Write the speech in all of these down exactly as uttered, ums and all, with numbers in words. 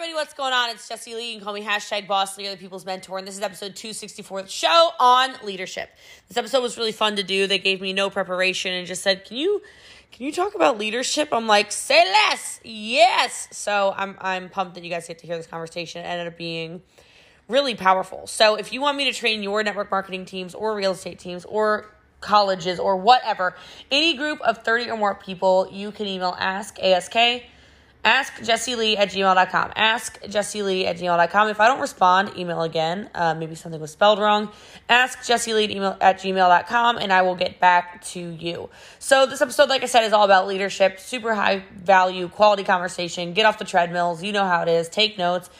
everybody, what's going on? It's Jesse Lee. You can call me hashtag boss leader, the people's mentor, and this is episode two sixty-four, the show on leadership. This episode was really fun to do. They gave me no preparation and just said, can you can you talk about leadership? I'm like, say less, yes. So I'm I'm pumped that you guys get to hear this conversation. It ended up being really powerful. So if you want me to train your network marketing teams or real estate teams or colleges or whatever, any group of thirty or more people, you can email ask, A S K, ask Jesse Lee at gmail dot com. ask Jesse Lee at gmail dot com. If I don't respond, email again. Uh, maybe something was spelled wrong. ask Jesse Lee at gmail dot com, and I will get back to you. So this episode, like I said, is all about leadership, super high value, quality conversation. Get off the treadmills. You know how it is. Take notes.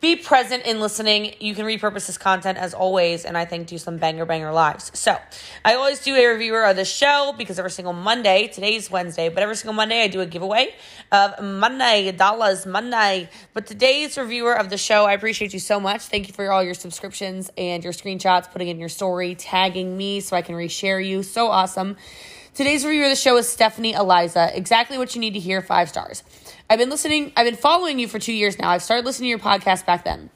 Be present in listening. You can repurpose this content as always, and I think do some banger banger lives. So I always do a reviewer of the show because every single Monday, today's Wednesday, but every single Monday I do a giveaway of money, dollars, money. But today's reviewer of the show, I appreciate you so much. Thank you for all your subscriptions and your screenshots, putting in your story, tagging me so I can reshare you. So awesome. Today's reviewer of the show is Stephanie Eliza. Exactly what you need to hear, five stars. I've been listening, I've been following you for two years now. I've started listening to your podcast back then.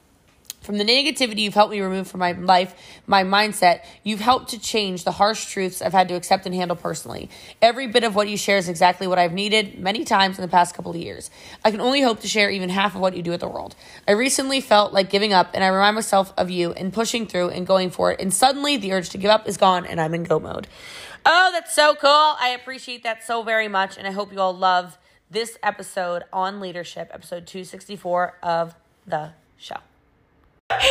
From the negativity you've helped me remove from my life, my mindset, you've helped to change the harsh truths I've had to accept and handle personally. Every bit of what you share is exactly what I've needed many times in the past couple of years. I can only hope to share even half of what you do with the world. I recently felt like giving up, and I remind myself of you and pushing through and going for it. And suddenly the urge to give up is gone and I'm in go mode. Oh, that's so cool. I appreciate that so very much. And I hope you all love this episode on leadership, episode two sixty-four of the show. Hello,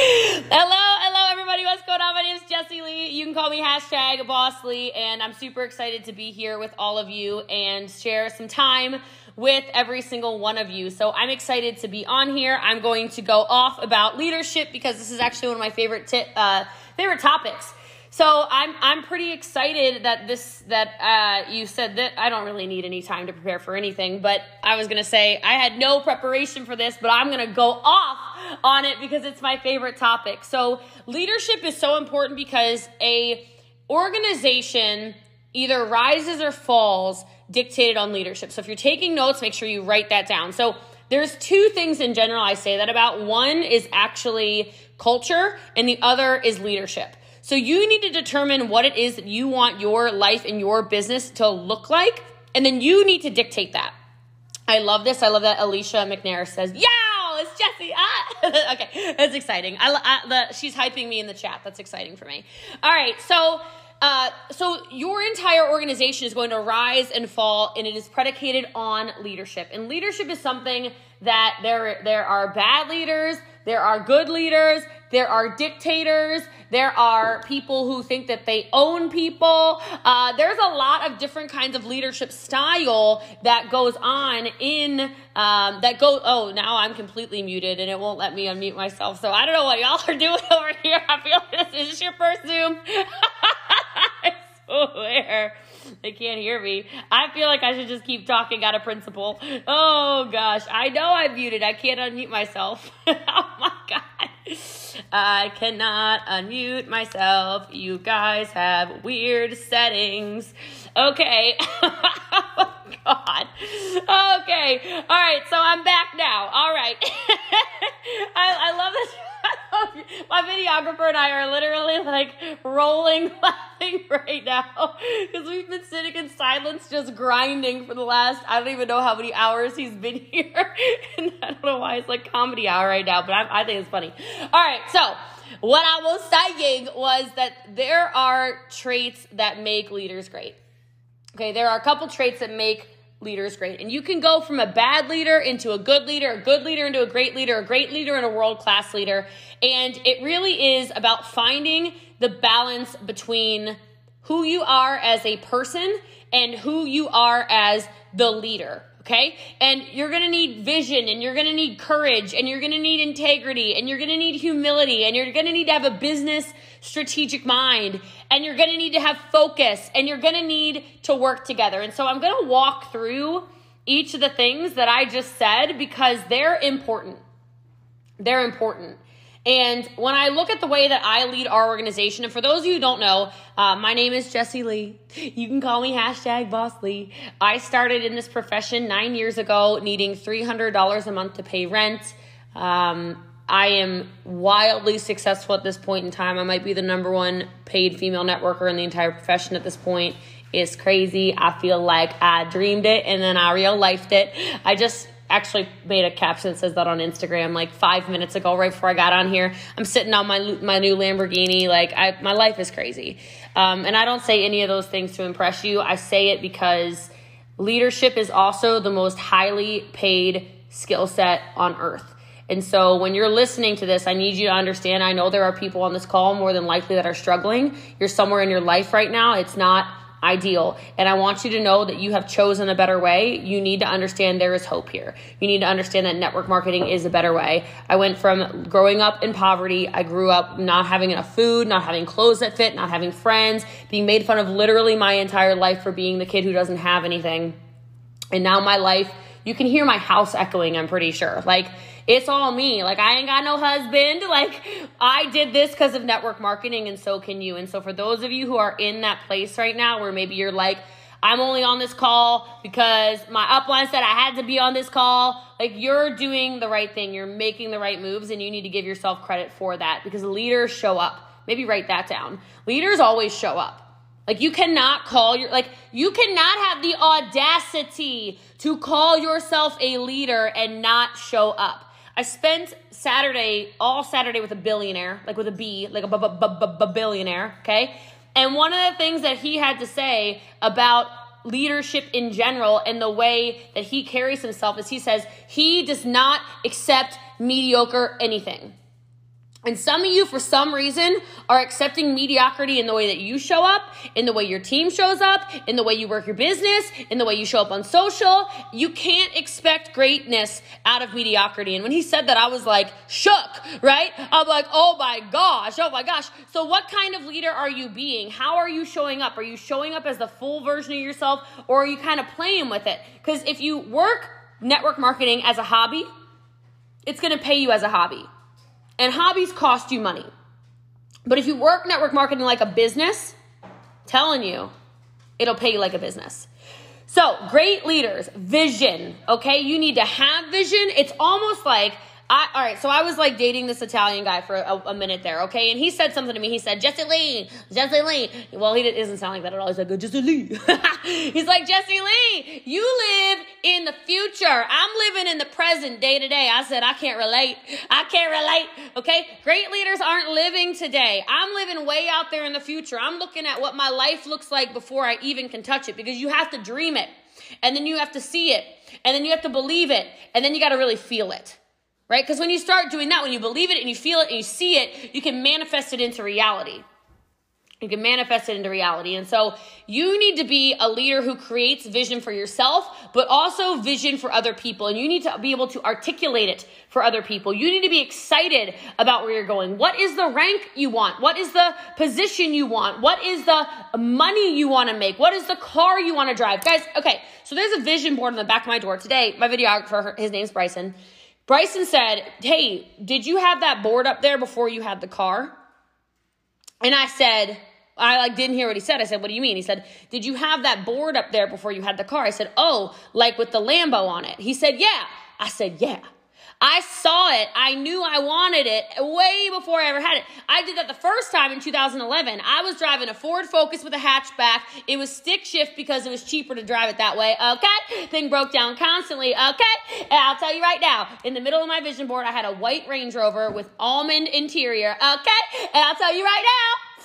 hello, everybody. What's going on? My name is Jesse Lee. You can call me hashtag boss Lee, and I'm super excited to be here with all of you and share some time with every single one of you. So I'm excited to be on here. I'm going to go off about leadership because this is actually one of my favorite t- uh, favorite topics. So I'm I'm pretty excited that this that uh, you said that I don't really need any time to prepare for anything, but I was gonna say I had no preparation for this, but I'm gonna go off on it because it's my favorite topic. So leadership is so important because a organization either rises or falls dictated on leadership. So if you're taking notes, make sure you write that down. So there's two things in general I say that about. One is actually culture, and the other is leadership. So you need to determine what it is that you want your life and your business to look like, and then you need to dictate that. I love this. I love that Alicia McNair says, "Yo, it's Jesse." Ah! Okay, that's exciting. I, I, the, she's hyping me in the chat. That's exciting for me. All right, so uh, so your entire organization is going to rise and fall, and it is predicated on leadership. And leadership is something that there there are bad leaders, there are good leaders, there are dictators, there are people who think that they own people. Uh, there's a lot of different kinds of leadership style that goes on in, um, that go, oh, now I'm completely muted and it won't let me unmute myself. So I don't know what y'all are doing over here. I feel like this is your first Zoom. I swear. They can't hear me. I feel like I should just keep talking out of principle. Oh, gosh. I know I'm muted. I can't unmute myself. Oh, my God. I cannot unmute myself. You guys have weird settings. Okay. Oh, God. Okay. All right. So I'm back now. All right. I, I love this. My videographer and I are literally like rolling laughing right now because we've been sitting in silence just grinding for the last, I don't even know how many hours he's been here. And I don't know why it's like comedy hour right now, but I, I think it's funny. All right. So what I was saying was that there are traits that make leaders great. Okay. There are a couple traits that make leaders great. And you can go from a bad leader into a good leader, a good leader into a great leader, a great leader and a world-class leader. And it really is about finding the balance between who you are as a person and who you are as the leader. Okay. And you're going to need vision and you're going to need courage and you're going to need integrity and you're going to need humility and you're going to need to have a business strategic mind and you're going to need to have focus and you're going to need to work together. And so I'm going to walk through each of the things that I just said because they're important. They're important. And when I look at the way that I lead our organization, and for those of you who don't know, uh, my name is Jesse Lee. You can call me hashtag boss Lee. I started in this profession nine years ago, needing three hundred dollars a month to pay rent. Um, I am wildly successful at this point in time. I might be the number one paid female networker in the entire profession at this point. It's crazy. I feel like I dreamed it and then I real-lifed it. I just actually made a caption that says that on Instagram like five minutes ago, right before I got on here. I'm sitting on my my new Lamborghini. Like, I, my life is crazy. Um, and I don't say any of those things to impress you. I say it because leadership is also the most highly paid skill set on earth. And so when you're listening to this, I need you to understand, I know there are people on this call more than likely that are struggling. You're somewhere in your life right now. It's not ideal. And I want you to know that you have chosen a better way. You need to understand there is hope here. You need to understand that network marketing is a better way. I went from growing up in poverty. I grew up not having enough food, not having clothes that fit, not having friends, being made fun of literally my entire life for being the kid who doesn't have anything. And now my life, you can hear my house echoing, I'm pretty sure. Like, it's all me. Like, I ain't got no husband. Like, I did this because of network marketing, and so can you. And so for those of you who are in that place right now where maybe you're like, I'm only on this call because my upline said I had to be on this call. Like, you're doing the right thing. You're making the right moves, and you need to give yourself credit for that because leaders show up. Maybe write that down. Leaders always show up. Like, you cannot call your, like, you cannot have the audacity to call yourself a leader and not show up. I spent Saturday, all Saturday with a billionaire, like with a B, like a b-b-b-b-billionaire, okay? And one of the things that he had to say about leadership in general and the way that he carries himself is he says, he does not accept mediocre anything. And some of you, for some reason, are accepting mediocrity in the way that you show up, in the way your team shows up, in the way you work your business, in the way you show up on social. You can't expect greatness out of mediocrity. And when he said that, I was like shook, right? I'm like, oh my gosh, oh my gosh. So what kind of leader are you being? How are you showing up? Are you showing up as the full version of yourself, or are you kind of playing with it? Because if you work network marketing as a hobby, it's going to pay you as a hobby. And hobbies cost you money. But if you work network marketing like a business, I'm telling you, it'll pay you like a business. So great leaders, vision, okay? You need to have vision. It's almost like, I, all right, so I was like dating this Italian guy for a, a minute there, okay? And he said something to me. He said, Jesse Lee, Jesse Lee. Well, he doesn't sound like that at all. He's like, Jesse Lee. He's like, Jesse Lee, you live in the future. I'm living in the present day to day. I said, I can't relate. I can't relate, okay? Great leaders aren't living today. I'm living way out there in the future. I'm looking at what my life looks like before I even can touch it, because you have to dream it, and then you have to see it, and then you have to believe it, and then you got to really feel it. Right? Because when you start doing that, when you believe it and you feel it and you see it, you can manifest it into reality. You can manifest it into reality. And so you need to be a leader who creates vision for yourself, but also vision for other people. And you need to be able to articulate it for other people. You need to be excited about where you're going. What is the rank you want? What is the position you want? What is the money you want to make? What is the car you want to drive? Guys, okay, so there's a vision board on the back of my door. Today, my videographer, his name's Bryson, Bryson said, hey, did you have that board up there before you had the car? And I said, I like didn't hear what he said. I said, what do you mean? He said, did you have that board up there before you had the car? I said, oh, like with the Lambo on it. He said, yeah. I said, yeah. I saw it. I knew I wanted it way before I ever had it. I did that the first time in two thousand eleven. I was driving a Ford Focus with a hatchback. It was stick shift because it was cheaper to drive it that way. Okay. Thing broke down constantly. Okay. And I'll tell you right now, in the middle of my vision board, I had a white Range Rover with almond interior. Okay. And I'll tell you right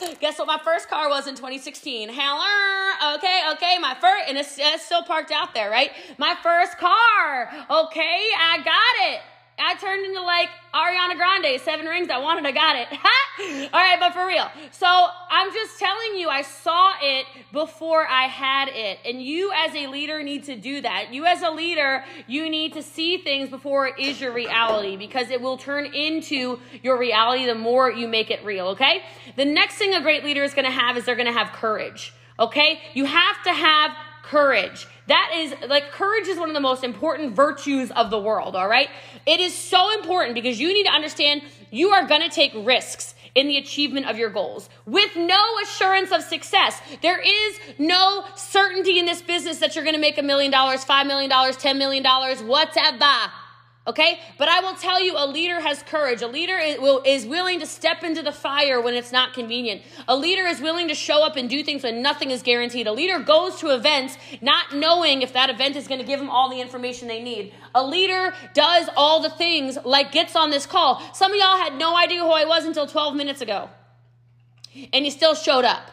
now, guess what my first car was in twenty sixteen? Hello. Okay, okay, my first, and it's, it's still parked out there, right? My first car, okay, I got it. I turned into like Ariana Grande, seven rings, I wanted, I got it. All right, but for real. So I'm just telling you, I saw it before I had it. And you as a leader need to do that. You as a leader, you need to see things before it is your reality, because it will turn into your reality the more you make it real, okay? The next thing a great leader is gonna have is they're gonna have courage, okay? You have to have courage. That is, like, courage is one of the most important virtues of the world, all right? It is so important because you need to understand you are going to take risks in the achievement of your goals with no assurance of success. There is no certainty in this business that you're going to make a million dollars, five million dollars, ten million dollars, whatever. Okay? But I will tell you, a leader has courage. A leader is, will, is willing to step into the fire when it's not convenient. A leader is willing to show up and do things when nothing is guaranteed. A leader goes to events not knowing if that event is going to give them all the information they need. A leader does all the things, like gets on this call. Some of y'all had no idea who I was until twelve minutes ago. And you still showed up.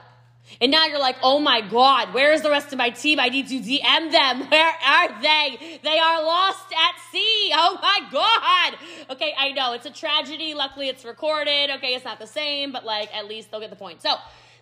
And now you're like, oh my God, where is the rest of my team? I need to D M them. Where are they? They are lost at sea. Oh my God. Okay, I know. It's a tragedy. Luckily, it's recorded. Okay, it's not the same, but like at least they'll get the point. So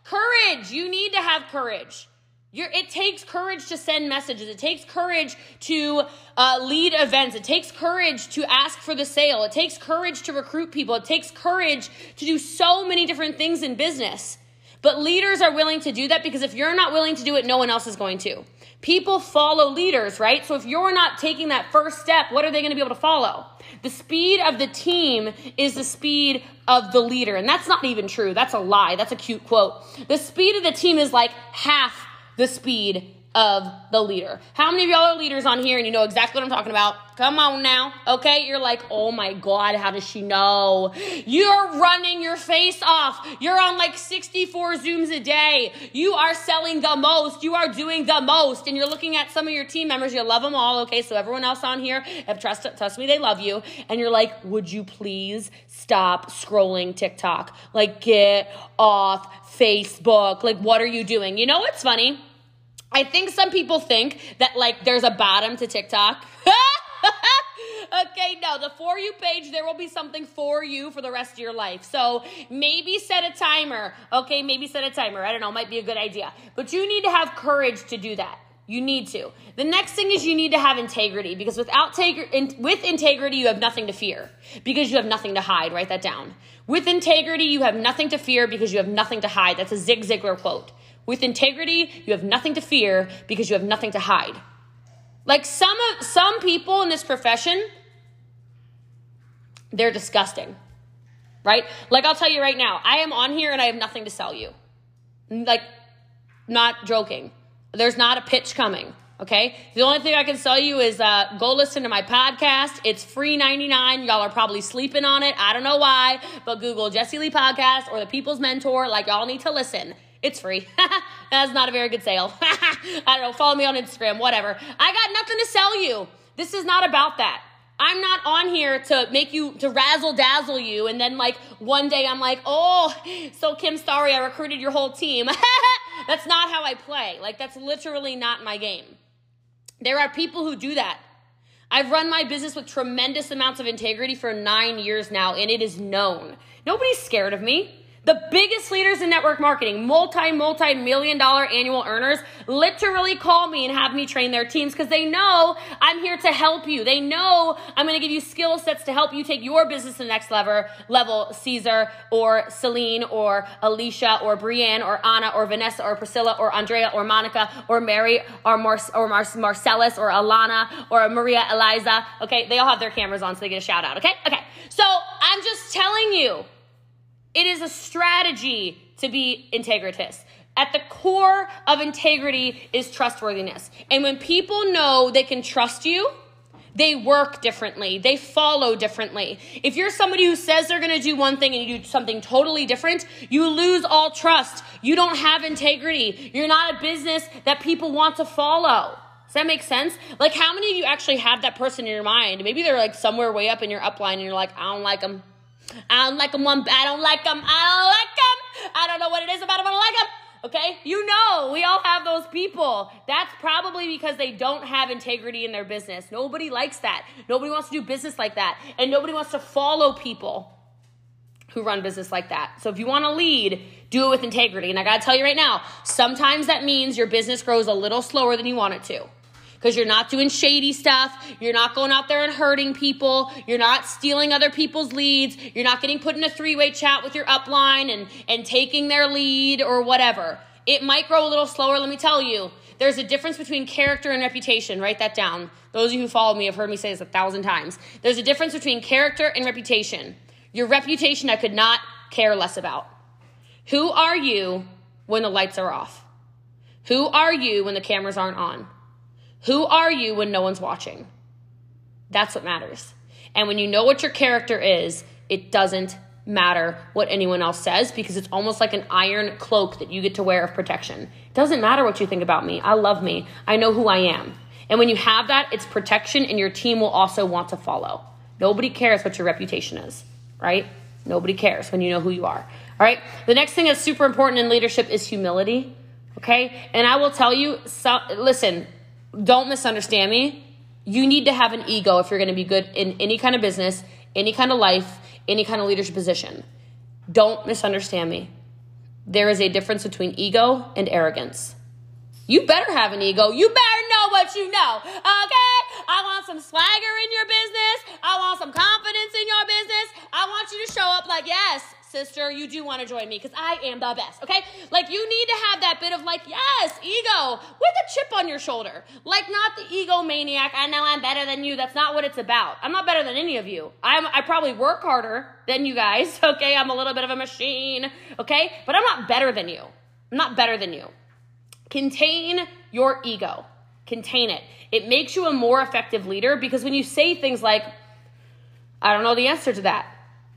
courage. You need to have courage. You're, it takes courage to send messages. It takes courage to uh, lead events. It takes courage to ask for the sale. It takes courage to recruit people. It takes courage to do so many different things in business. But leaders are willing to do that, because if you're not willing to do it, no one else is going to. People follow leaders, right? So if you're not taking that first step, what are they going to be able to follow? The speed of the team is the speed of the leader. And that's not even true. That's a lie. That's a cute quote. The speed of the team is like half the speed of the leader. How many of y'all are leaders on here and you know exactly what I'm talking about? Come on now. Okay, you're like, oh my God, how does she know? You're running your face off. You're on like sixty-four Zooms a day. You are selling the most. You are doing the most. And you're looking at some of your team members. You love them all. Okay, so everyone else on here, trust, trust me, they love you. And you're like, would you please stop scrolling TikTok? Like, get off Facebook. Like, what are you doing? You know what's funny? I think some people think that, like, there's a bottom to TikTok. Okay, no, the For You page, there will be something for you for the rest of your life. So maybe set a timer. Okay, maybe set a timer. I don't know, might be a good idea. But you need to have courage to do that. You need to. The next thing is you need to have integrity, because without tag- in- with integrity, you have nothing to fear because you have nothing to hide. Write that down. With integrity, you have nothing to fear because you have nothing to hide. That's a Zig Ziglar quote. With integrity, you have nothing to fear because you have nothing to hide. Like some of, some people in this profession, they're disgusting, right? Like I'll tell you right now, I am on here and I have nothing to sell you. Like, not joking. There's not a pitch coming, okay? The only thing I can sell you is uh, go listen to my podcast. It's free ninety-nine. Y'all are probably sleeping on it. I don't know why, but Google Jesse Lee podcast or The People's Mentor. Like, y'all need to listen. It's free. That's not a very good sale. I don't know. Follow me on Instagram, whatever. I got nothing to sell you. This is not about that. I'm not on here to make you, to razzle dazzle you. And then like one day I'm like, oh, so Kim, sorry, I recruited your whole team. That's not how I play. Like that's literally not my game. There are people who do that. I've run my business with tremendous amounts of integrity for nine years now. And it is known. Nobody's scared of me. The biggest leaders in network marketing, multi, multi-million dollar annual earners, literally call me and have me train their teams because they know I'm here to help you. They know I'm going to give you skill sets to help you take your business to the next level, level Caesar or Celine or Alicia or Brienne or Anna or Vanessa or Priscilla or Andrea or Monica or Mary or, Mar- or Mar- Marcellus or Alana or Maria Eliza. Okay, they all have their cameras on so they get a shout out. Okay, okay. So I'm just telling you. It is a strategy to be integritist. At the core of integrity is trustworthiness. And when people know they can trust you, they work differently. They follow differently. If you're somebody who says they're going to do one thing and you do something totally different, you lose all trust. You don't have integrity. You're not a business that people want to follow. Does that make sense? Like how many of you actually have that person in your mind? Maybe they're like somewhere way up in your upline and you're like, I don't like them. I don't like them one, I don't like them, I don't like them, I don't know what it is about them, I don't like them, okay? You know, we all have those people. That's probably because they don't have integrity in their business. Nobody likes that. Nobody wants to do business like that. And nobody wants to follow people who run business like that. So if you want to lead, do it with integrity. And I got to tell you right now, sometimes that means your business grows a little slower than you want it to. Because you're not doing shady stuff. You're not going out there and hurting people. You're not stealing other people's leads. You're not getting put in a three-way chat with your upline and, and taking their lead or whatever. It might grow a little slower, let me tell you. There's a difference between character and reputation. Write that down. Those of you who follow me have heard me say this a thousand times. There's a difference between character and reputation. Your reputation I could not care less about. Who are you when the lights are off? Who are you when the cameras aren't on? Who are you when no one's watching? That's what matters. And when you know what your character is, it doesn't matter what anyone else says, because it's almost like an iron cloak that you get to wear of protection. It doesn't matter what you think about me. I love me. I know who I am. And when you have that, it's protection, and your team will also want to follow. Nobody cares what your reputation is, right? Nobody cares when you know who you are, all right? The next thing that's super important in leadership is humility, okay? And I will tell you, so, listen, don't misunderstand me. You need to have an ego if you're going to be good in any kind of business, any kind of life, any kind of leadership position. Don't misunderstand me. There is a difference between ego and arrogance. You better have an ego. You better know what you know, okay? I want some swagger in your business. I want some confidence in your business. I want you to show up like, yes, sister, you do want to join me because I am the best, okay? Like, you need to have that bit of like, yes, ego with a chip on your shoulder. Like, not the egomaniac, I know I'm better than you. That's not what it's about. I'm not better than any of you. I'm, I probably work harder than you guys, okay? I'm a little bit of a machine, okay? But I'm not better than you. I'm not better than you. Contain your ego. Contain it. It makes you a more effective leader, because when you say things like, I don't know the answer to that.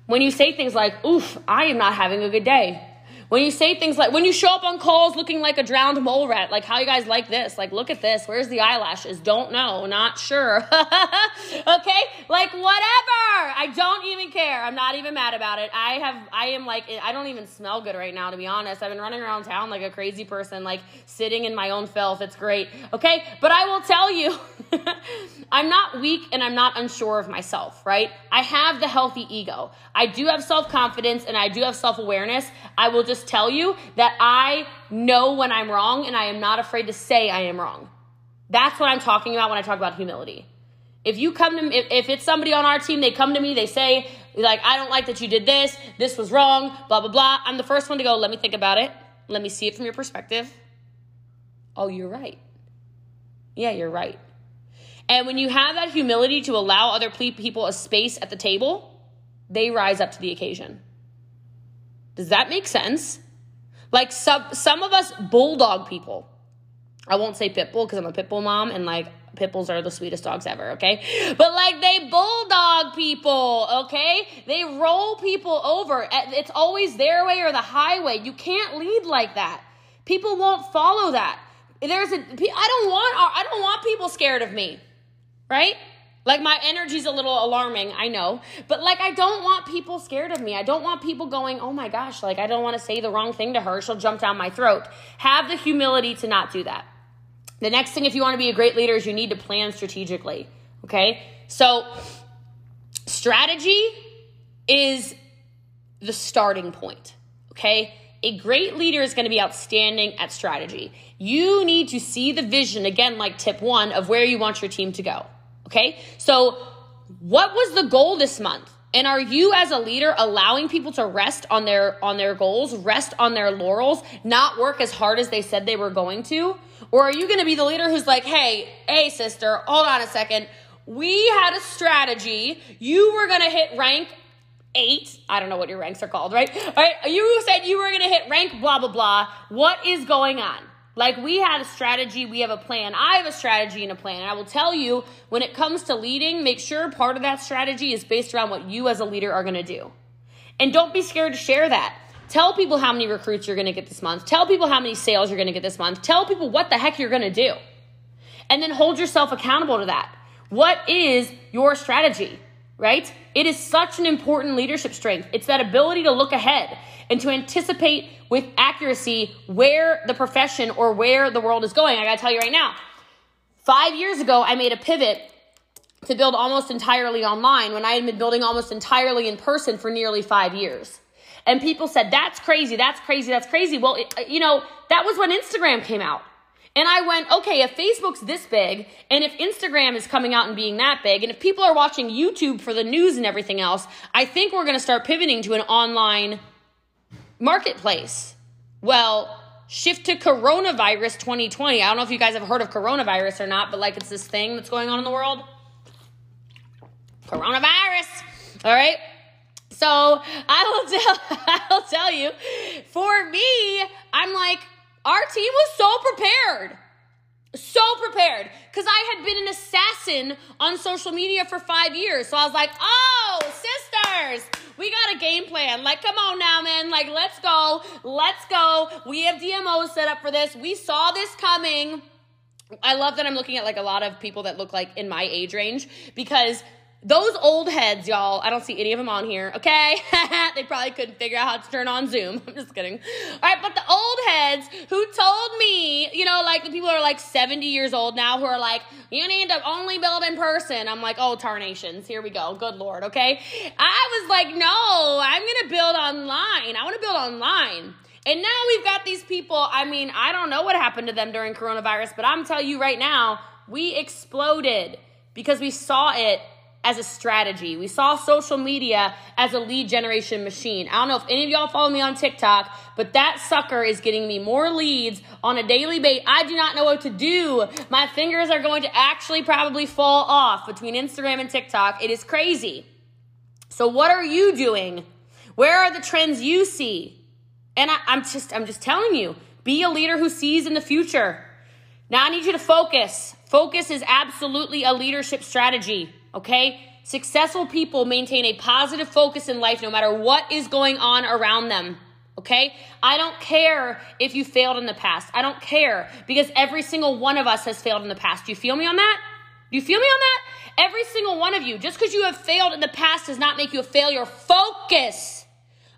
When you say things like, oof, I am not having a good day. When you say things like, when you show up on calls looking like a drowned mole rat, like, how you guys like this? Like, look at this. Where's the eyelashes? Don't know. Not sure. Okay? Like, whatever. I don't even care. I'm not even mad about it. I have, I am like, I don't even smell good right now, to be honest. I've been running around town like a crazy person, like sitting in my own filth. It's great. Okay? But I will tell you, I'm not weak and I'm not unsure of myself, right? I have the healthy ego. I do have self-confidence and I do have self-awareness. I will just tell you that I know when I'm wrong, and I am not afraid to say I am wrong. That's what I'm talking about when I talk about humility. If you come to me, if it's somebody on our team, they come to me, they say, like, I don't like that you did this, this was wrong, blah, blah, blah. I'm the first one to go, let me think about it. Let me see it from your perspective. Oh, you're right. Yeah, you're right. And when you have that humility to allow other people a space at the table, they rise up to the occasion. Does that make sense? Like, some, some of us bulldog people. I won't say pit bull because I'm a pit bull mom, and like, pit bulls are the sweetest dogs ever, okay? But like, they bulldog people, okay? They roll people over. It's always their way or the highway. You can't lead like that. People won't follow that. There's a, I don't want, I don't want people scared of me, right? Like, my energy's a little alarming, I know. But, like, I don't want people scared of me. I don't want people going, oh, my gosh, like, I don't want to say the wrong thing to her. She'll jump down my throat. Have the humility to not do that. The next thing, if you want to be a great leader, is you need to plan strategically, okay? So strategy is the starting point, okay? A great leader is going to be outstanding at strategy. You need to see the vision, again, like tip one, of where you want your team to go. Okay, so what was the goal this month? And are you as a leader allowing people to rest on their on their goals, rest on their laurels, not work as hard as they said they were going to? Or are you going to be the leader who's like, hey, hey, sister, hold on a second. We had a strategy. You were going to hit rank eight. I don't know what your ranks are called, right? All right, you said you were going to hit rank blah, blah, blah. What is going on? Like, we had a strategy, we have a plan. I have a strategy and a plan. And I will tell you, when it comes to leading, make sure part of that strategy is based around what you as a leader are going to do. And don't be scared to share that. Tell people how many recruits you're going to get this month. Tell people how many sales you're going to get this month. Tell people what the heck you're going to do. And then hold yourself accountable to that. What is your strategy, right? It is such an important leadership strength. It's that ability to look ahead and to anticipate with accuracy where the profession or where the world is going. I gotta tell you right now, five years ago, I made a pivot to build almost entirely online when I had been building almost entirely in person for nearly five years. And people said, that's crazy, that's crazy, that's crazy. Well, it, you know, that was when Instagram came out. And I went, okay, if Facebook's this big, and if Instagram is coming out and being that big, and if people are watching YouTube for the news and everything else, I think we're gonna start pivoting to an online marketplace. Well, shift to coronavirus twenty twenty. I don't know if you guys have heard of coronavirus or not, but like, it's this thing that's going on in the world. Coronavirus. All right. So I will tell, I'll tell you, for me, I'm like, our team was so prepared. So prepared, because I had been an assassin on social media for five years. So I was like, oh, sisters, we got a game plan. Like, come on now, man. Like, let's go. Let's go. We have D M Os set up for this. We saw this coming. I love that I'm looking at, like, a lot of people that look, like, in my age range, because those old heads, y'all, I don't see any of them on here, okay? They probably couldn't figure out how to turn on Zoom. I'm just kidding. All right, but the old heads who told me, you know, like, the people who are, like, seventy years old now who are like, you need to only build in person. I'm like, oh, tarnations. Here we go. Good Lord, okay? I was like, no, I'm going to build online. I want to build online. And now we've got these people. I mean, I don't know what happened to them during coronavirus, but I'm telling you right now, we exploded because we saw it as a strategy. We saw social media as a lead generation machine. I don't know if any of y'all follow me on TikTok, but that sucker is getting me more leads on a daily basis. I do not know what to do. My fingers are going to actually probably fall off between Instagram and TikTok. It is crazy. So what are you doing? Where are the trends you see? And I, I'm just, I'm just telling you, be a leader who sees in the future. Now I need you to focus. Focus is absolutely a leadership strategy. Okay? Successful people maintain a positive focus in life no matter what is going on around them. Okay? I don't care if you failed in the past. I don't care, because every single one of us has failed in the past. Do you feel me on that? Do you feel me on that? Every single one of you. Just because you have failed in the past does not make you a failure. Focus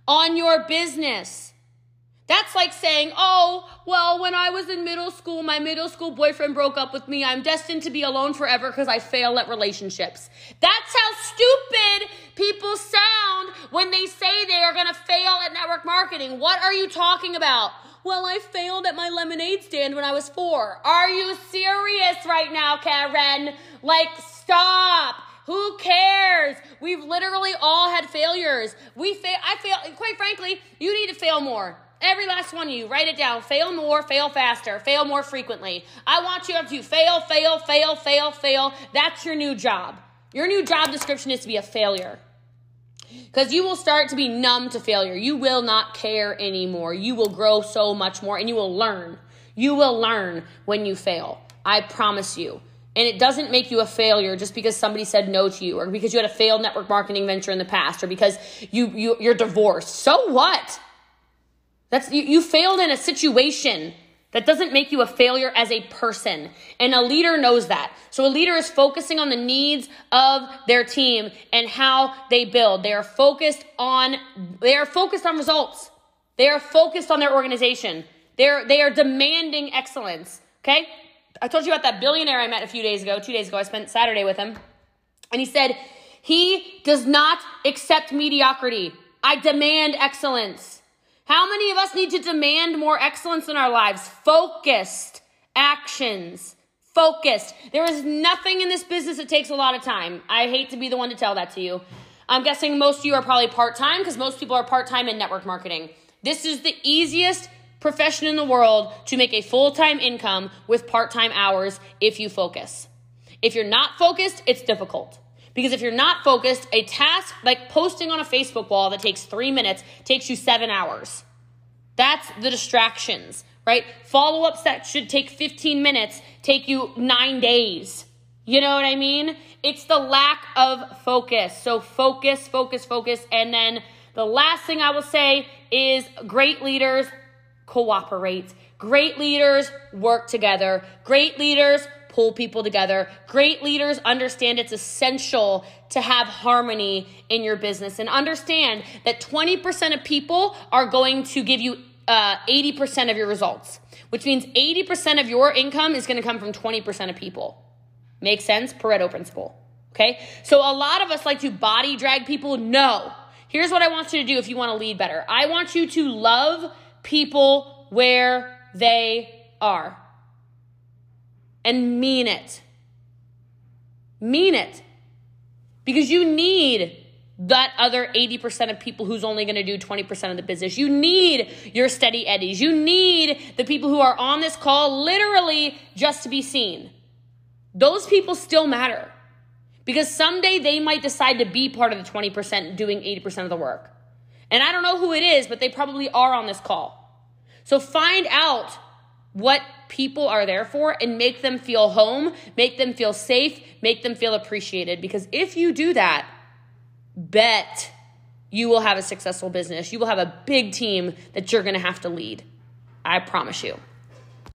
on your business. That's like saying, oh, well, when I was in middle school, my middle school boyfriend broke up with me. I'm destined to be alone forever because I fail at relationships. That's how stupid people sound when they say they are going to fail at network marketing. What are you talking about? Well, I failed at my lemonade stand when I was four. Are you serious right now, Karen? Like, stop. Who cares? We've literally all had failures. We fail. I fail. Quite frankly, you need to fail more. Every last one of you, write it down. Fail more, fail faster, fail more frequently. I want you to fail, fail, fail, fail, fail. That's your new job. Your new job description is to be a failure. Because you will start to be numb to failure. You will not care anymore. You will grow so much more, and you will learn. You will learn when you fail. I promise you. And it doesn't make you a failure just because somebody said no to you, or because you had a failed network marketing venture in the past, or because you, you, you're divorced. So what? That's, you, you failed in a situation. That doesn't make you a failure as a person. And a leader knows that. So a leader is focusing on the needs of their team and how they build. They are focused on, they are focused on results. They are focused on their organization. They're, they are demanding excellence. Okay? I told you about that billionaire I met a few days ago. Two days ago, I spent Saturday with him. And he said, he does not accept mediocrity. I demand excellence. How many of us need to demand more excellence in our lives? Focused actions. Focused. There is nothing in this business that takes a lot of time. I hate to be the one to tell that to you. I'm guessing most of you are probably part-time, because most people are part-time in network marketing. This is the easiest profession in the world to make a full-time income with part-time hours if you focus. If you're not focused, it's difficult. Because if you're not focused, a task like posting on a Facebook wall that takes three minutes takes you seven hours. That's the distractions, right? Follow-ups that should take fifteen minutes take you nine days. You know what I mean? It's the lack of focus. So focus, focus, focus. And then the last thing I will say is great leaders cooperate. Great leaders work together. Great leaders pull people together. Great leaders understand it's essential to have harmony in your business, and understand that twenty percent of people are going to give you uh, eighty percent of your results, which means eighty percent of your income is going to come from twenty percent of people. Makes sense? Pareto principle. Okay. So a lot of us like to body drag people. No. Here's what I want you to do if you want to lead better. I want you to love people where they are. And mean it. Mean it. Because you need that other eighty percent of people who's only going to do twenty percent of the business. You need your steady eddies. You need the people who are on this call literally just to be seen. Those people still matter. Because someday they might decide to be part of the twenty percent doing eighty percent of the work. And I don't know who it is, but they probably are on this call. So find out what people are there for and make them feel home, make them feel safe, make them feel appreciated. Because if you do that, bet you will have a successful business. You will have a big team that you're going to have to lead. I promise you.